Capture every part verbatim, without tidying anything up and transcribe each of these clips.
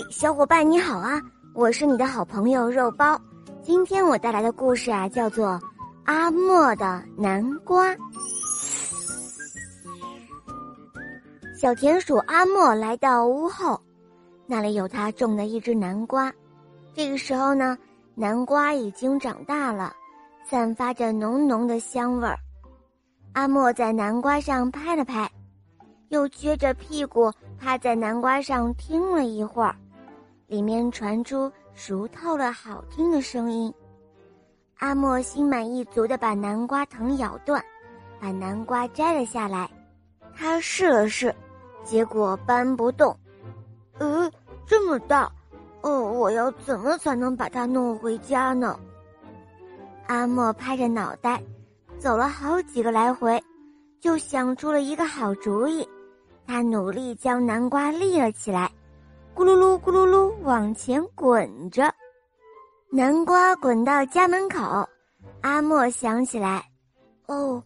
嘿，小伙伴你好啊，我是你的好朋友肉包。今天我带来的故事啊，叫做阿莫的南瓜。小田鼠阿莫来到屋后，那里有他种的一只南瓜。这个时候呢，南瓜已经长大了，散发着浓浓的香味儿。阿莫在南瓜上拍了拍，又撅着屁股趴在南瓜上听了一会儿，里面传出熟透了好听的声音。阿莫心满意足地把南瓜藤咬断，把南瓜摘了下来。他试了试，结果搬不动。呃，这么大，哦，我要怎么才能把它弄回家呢？阿莫拍着脑袋，走了好几个来回，就想出了一个好主意。他努力将南瓜立了起来，咕噜噜咕噜噜往前滚着。南瓜滚到家门口，阿莫想起来，哦，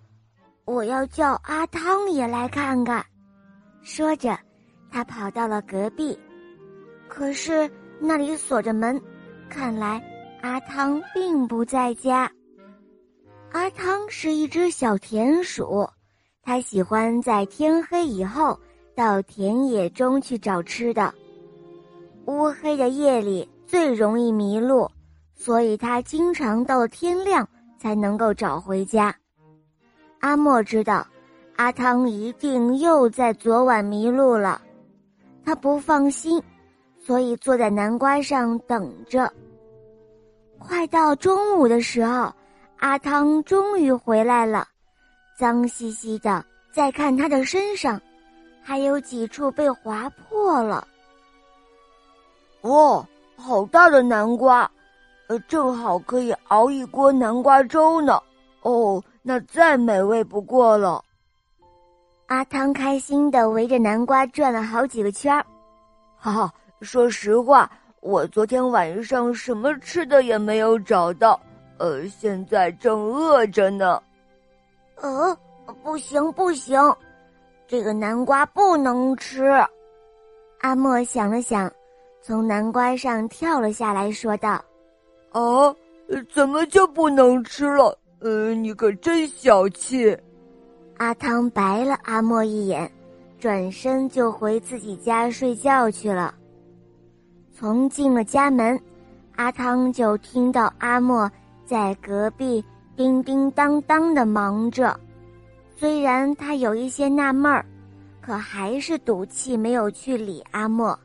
我要叫阿汤也来看看。说着，他跑到了隔壁，可是那里锁着门，看来阿汤并不在家。阿汤是一只小田鼠，他喜欢在天黑以后到田野中去找吃的。乌黑的夜里最容易迷路，所以他经常到天亮才能够找回家。阿莫知道，阿汤一定又在昨晚迷路了，他不放心，所以坐在南瓜上等着。快到中午的时候，阿汤终于回来了，脏兮兮的，再看他的身上，还有几处被划破了。哦，好大的南瓜！呃，正好可以熬一锅南瓜粥呢。哦，那再美味不过了。阿汤开心地围着南瓜转了好几个圈儿。哈哈，说实话，我昨天晚上什么吃的也没有找到，呃，现在正饿着呢。呃，不行不行，这个南瓜不能吃。阿莫想了想，从南瓜上跳了下来，说道：“啊，怎么就不能吃了？呃，你可真小气。”阿汤白了阿莫一眼，转身就回自己家睡觉去了。从进了家门，阿汤就听到阿莫在隔壁叮叮当当地忙着，虽然他有一些纳闷儿，可还是赌气没有去理阿莫。